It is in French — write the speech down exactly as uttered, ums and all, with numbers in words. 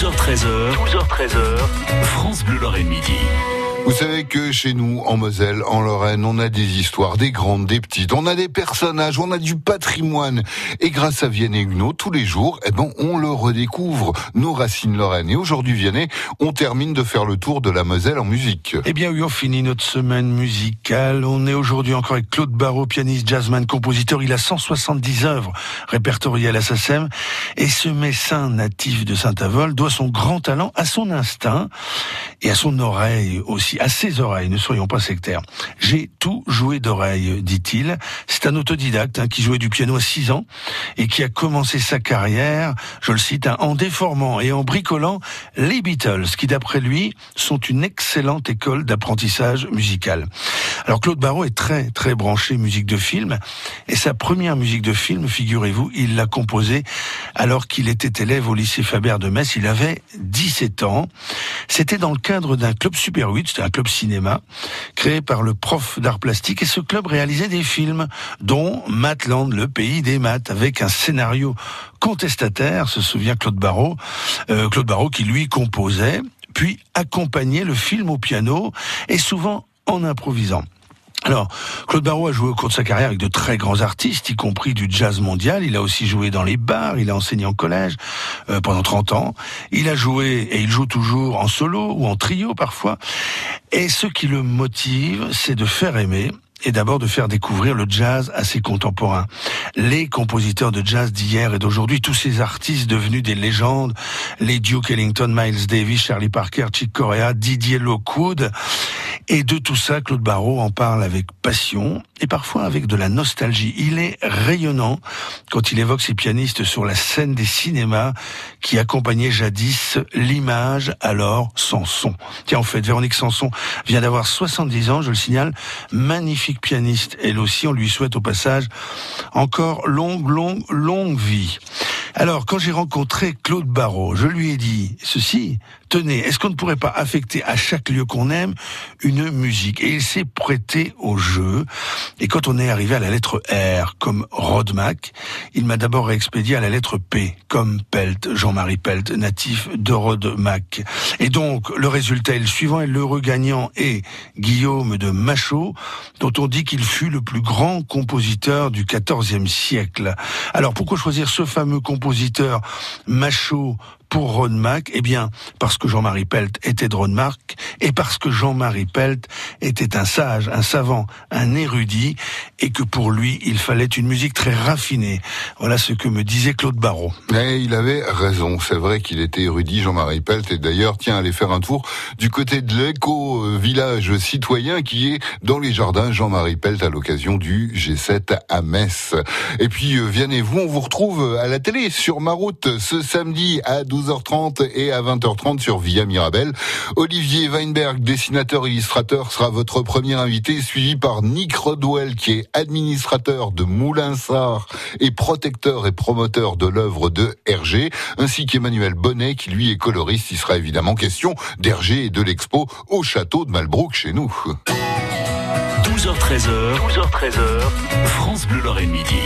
douze heures treize heures, douze heures treize heures, France Bleu Lorraine Midi. Vous savez que chez nous, en Moselle, en Lorraine, on a des histoires, des grandes, des petites, on a des personnages, on a du patrimoine. Et grâce à Vianney Huguenot, tous les jours, eh ben, on le redécouvre, nos racines lorraines. Et aujourd'hui, Vianney, on termine de faire le tour de la Moselle en musique. Eh bien oui, on finit notre semaine musicale. On est aujourd'hui encore avec Claude Barrault, pianiste, jazzman, compositeur. Il a cent soixante-dix œuvres répertoriées à la SACEM. Et ce messin natif de Saint-Avold doit son grand talent à son instinct et à son oreille aussi. À ses oreilles, ne soyons pas sectaires. J'ai tout joué d'oreille, dit-il. C'est un autodidacte hein, qui jouait du piano à six ans et qui a commencé sa carrière, je le cite, hein, en déformant et en bricolant les Beatles, qui d'après lui sont une excellente école d'apprentissage musical. Alors Claude Barrault est très très branché musique de film et sa première musique de film, figurez-vous, il l'a composée alors qu'il était élève au lycée Fabert de Metz. Il avait dix-sept ans. C'était dans le cadre d'un club Super huit, c'était un club cinéma créé par le prof d'art plastique et ce club réalisait des films dont Matland, le pays des maths, avec un scénario contestataire, se souvient Claude Barrault, euh, Claude Barrault qui lui composait puis accompagnait le film au piano et souvent en improvisant. Alors, Claude Barrault a joué au cours de sa carrière avec de très grands artistes, y compris du jazz mondial. Il a aussi joué dans les bars, il a enseigné en collège euh, pendant trente ans. Il a joué, et il joue toujours en solo ou en trio parfois. Et ce qui le motive, c'est de faire aimer et d'abord de faire découvrir le jazz à ses contemporains. Les compositeurs de jazz d'hier et d'aujourd'hui, tous ces artistes devenus des légendes, les Duke Ellington, Miles Davis, Charlie Parker, Chick Corea, Didier Lockwood. Et de tout ça, Claude Barrault en parle avec passion et parfois avec de la nostalgie. Il est rayonnant quand il évoque ces pianistes sur la scène des cinémas qui accompagnaient jadis l'image, alors sans son. Tiens, en fait, Véronique Sanson vient d'avoir soixante-dix ans, je le signale, magnifique pianiste, elle aussi, on lui souhaite au passage encore longue, longue, longue vie. Alors, quand j'ai rencontré Claude Barrault, je lui ai dit ceci, tenez, est-ce qu'on ne pourrait pas affecter à chaque lieu qu'on aime une musique? Et il s'est prêté au jeu. Et quand on est arrivé à la lettre R, comme Rodemack, il m'a d'abord expédié à la lettre P, comme Pelt, Jean-Marie Pelt, natif de Rodemack. Et donc, le résultat est le suivant, et l'heureux gagnant est Guillaume de Machaut, dont on dit qu'il fut le plus grand compositeur du quatorzième siècle. Alors, pourquoi choisir ce fameux compositeur compositeur Machaut pour Rodemack? Eh bien, parce que Jean-Marie Pelt était de Rodemack et parce que Jean-Marie Pelt était un sage, un savant, un érudit et que pour lui, il fallait une musique très raffinée. Voilà ce que me disait Claude Barrault. Et il avait raison. C'est vrai qu'il était érudit, Jean-Marie Pelt. Et d'ailleurs, tiens, allez faire un tour du côté de l'éco-village citoyen qui est dans les jardins Jean-Marie Pelt à l'occasion du G sept à Metz. Et puis, Vianney-vous, on vous retrouve à la télé sur Ma Route ce samedi à douze heures trente et à vingt heures trente sur Via Mirabel. Olivier Weinberg, dessinateur illustrateur, sera votre premier invité, suivi par Nick Rodwell, qui est administrateur de Moulinsart et protecteur et promoteur de l'œuvre de Hergé, ainsi qu'Emmanuel Bonnet, qui lui est coloriste. Il sera évidemment question d'Hergé et de l'expo au château de Malbrouck chez nous. douze heures treize heures, douze heures treize heures, France Bleu Lorraine Midi.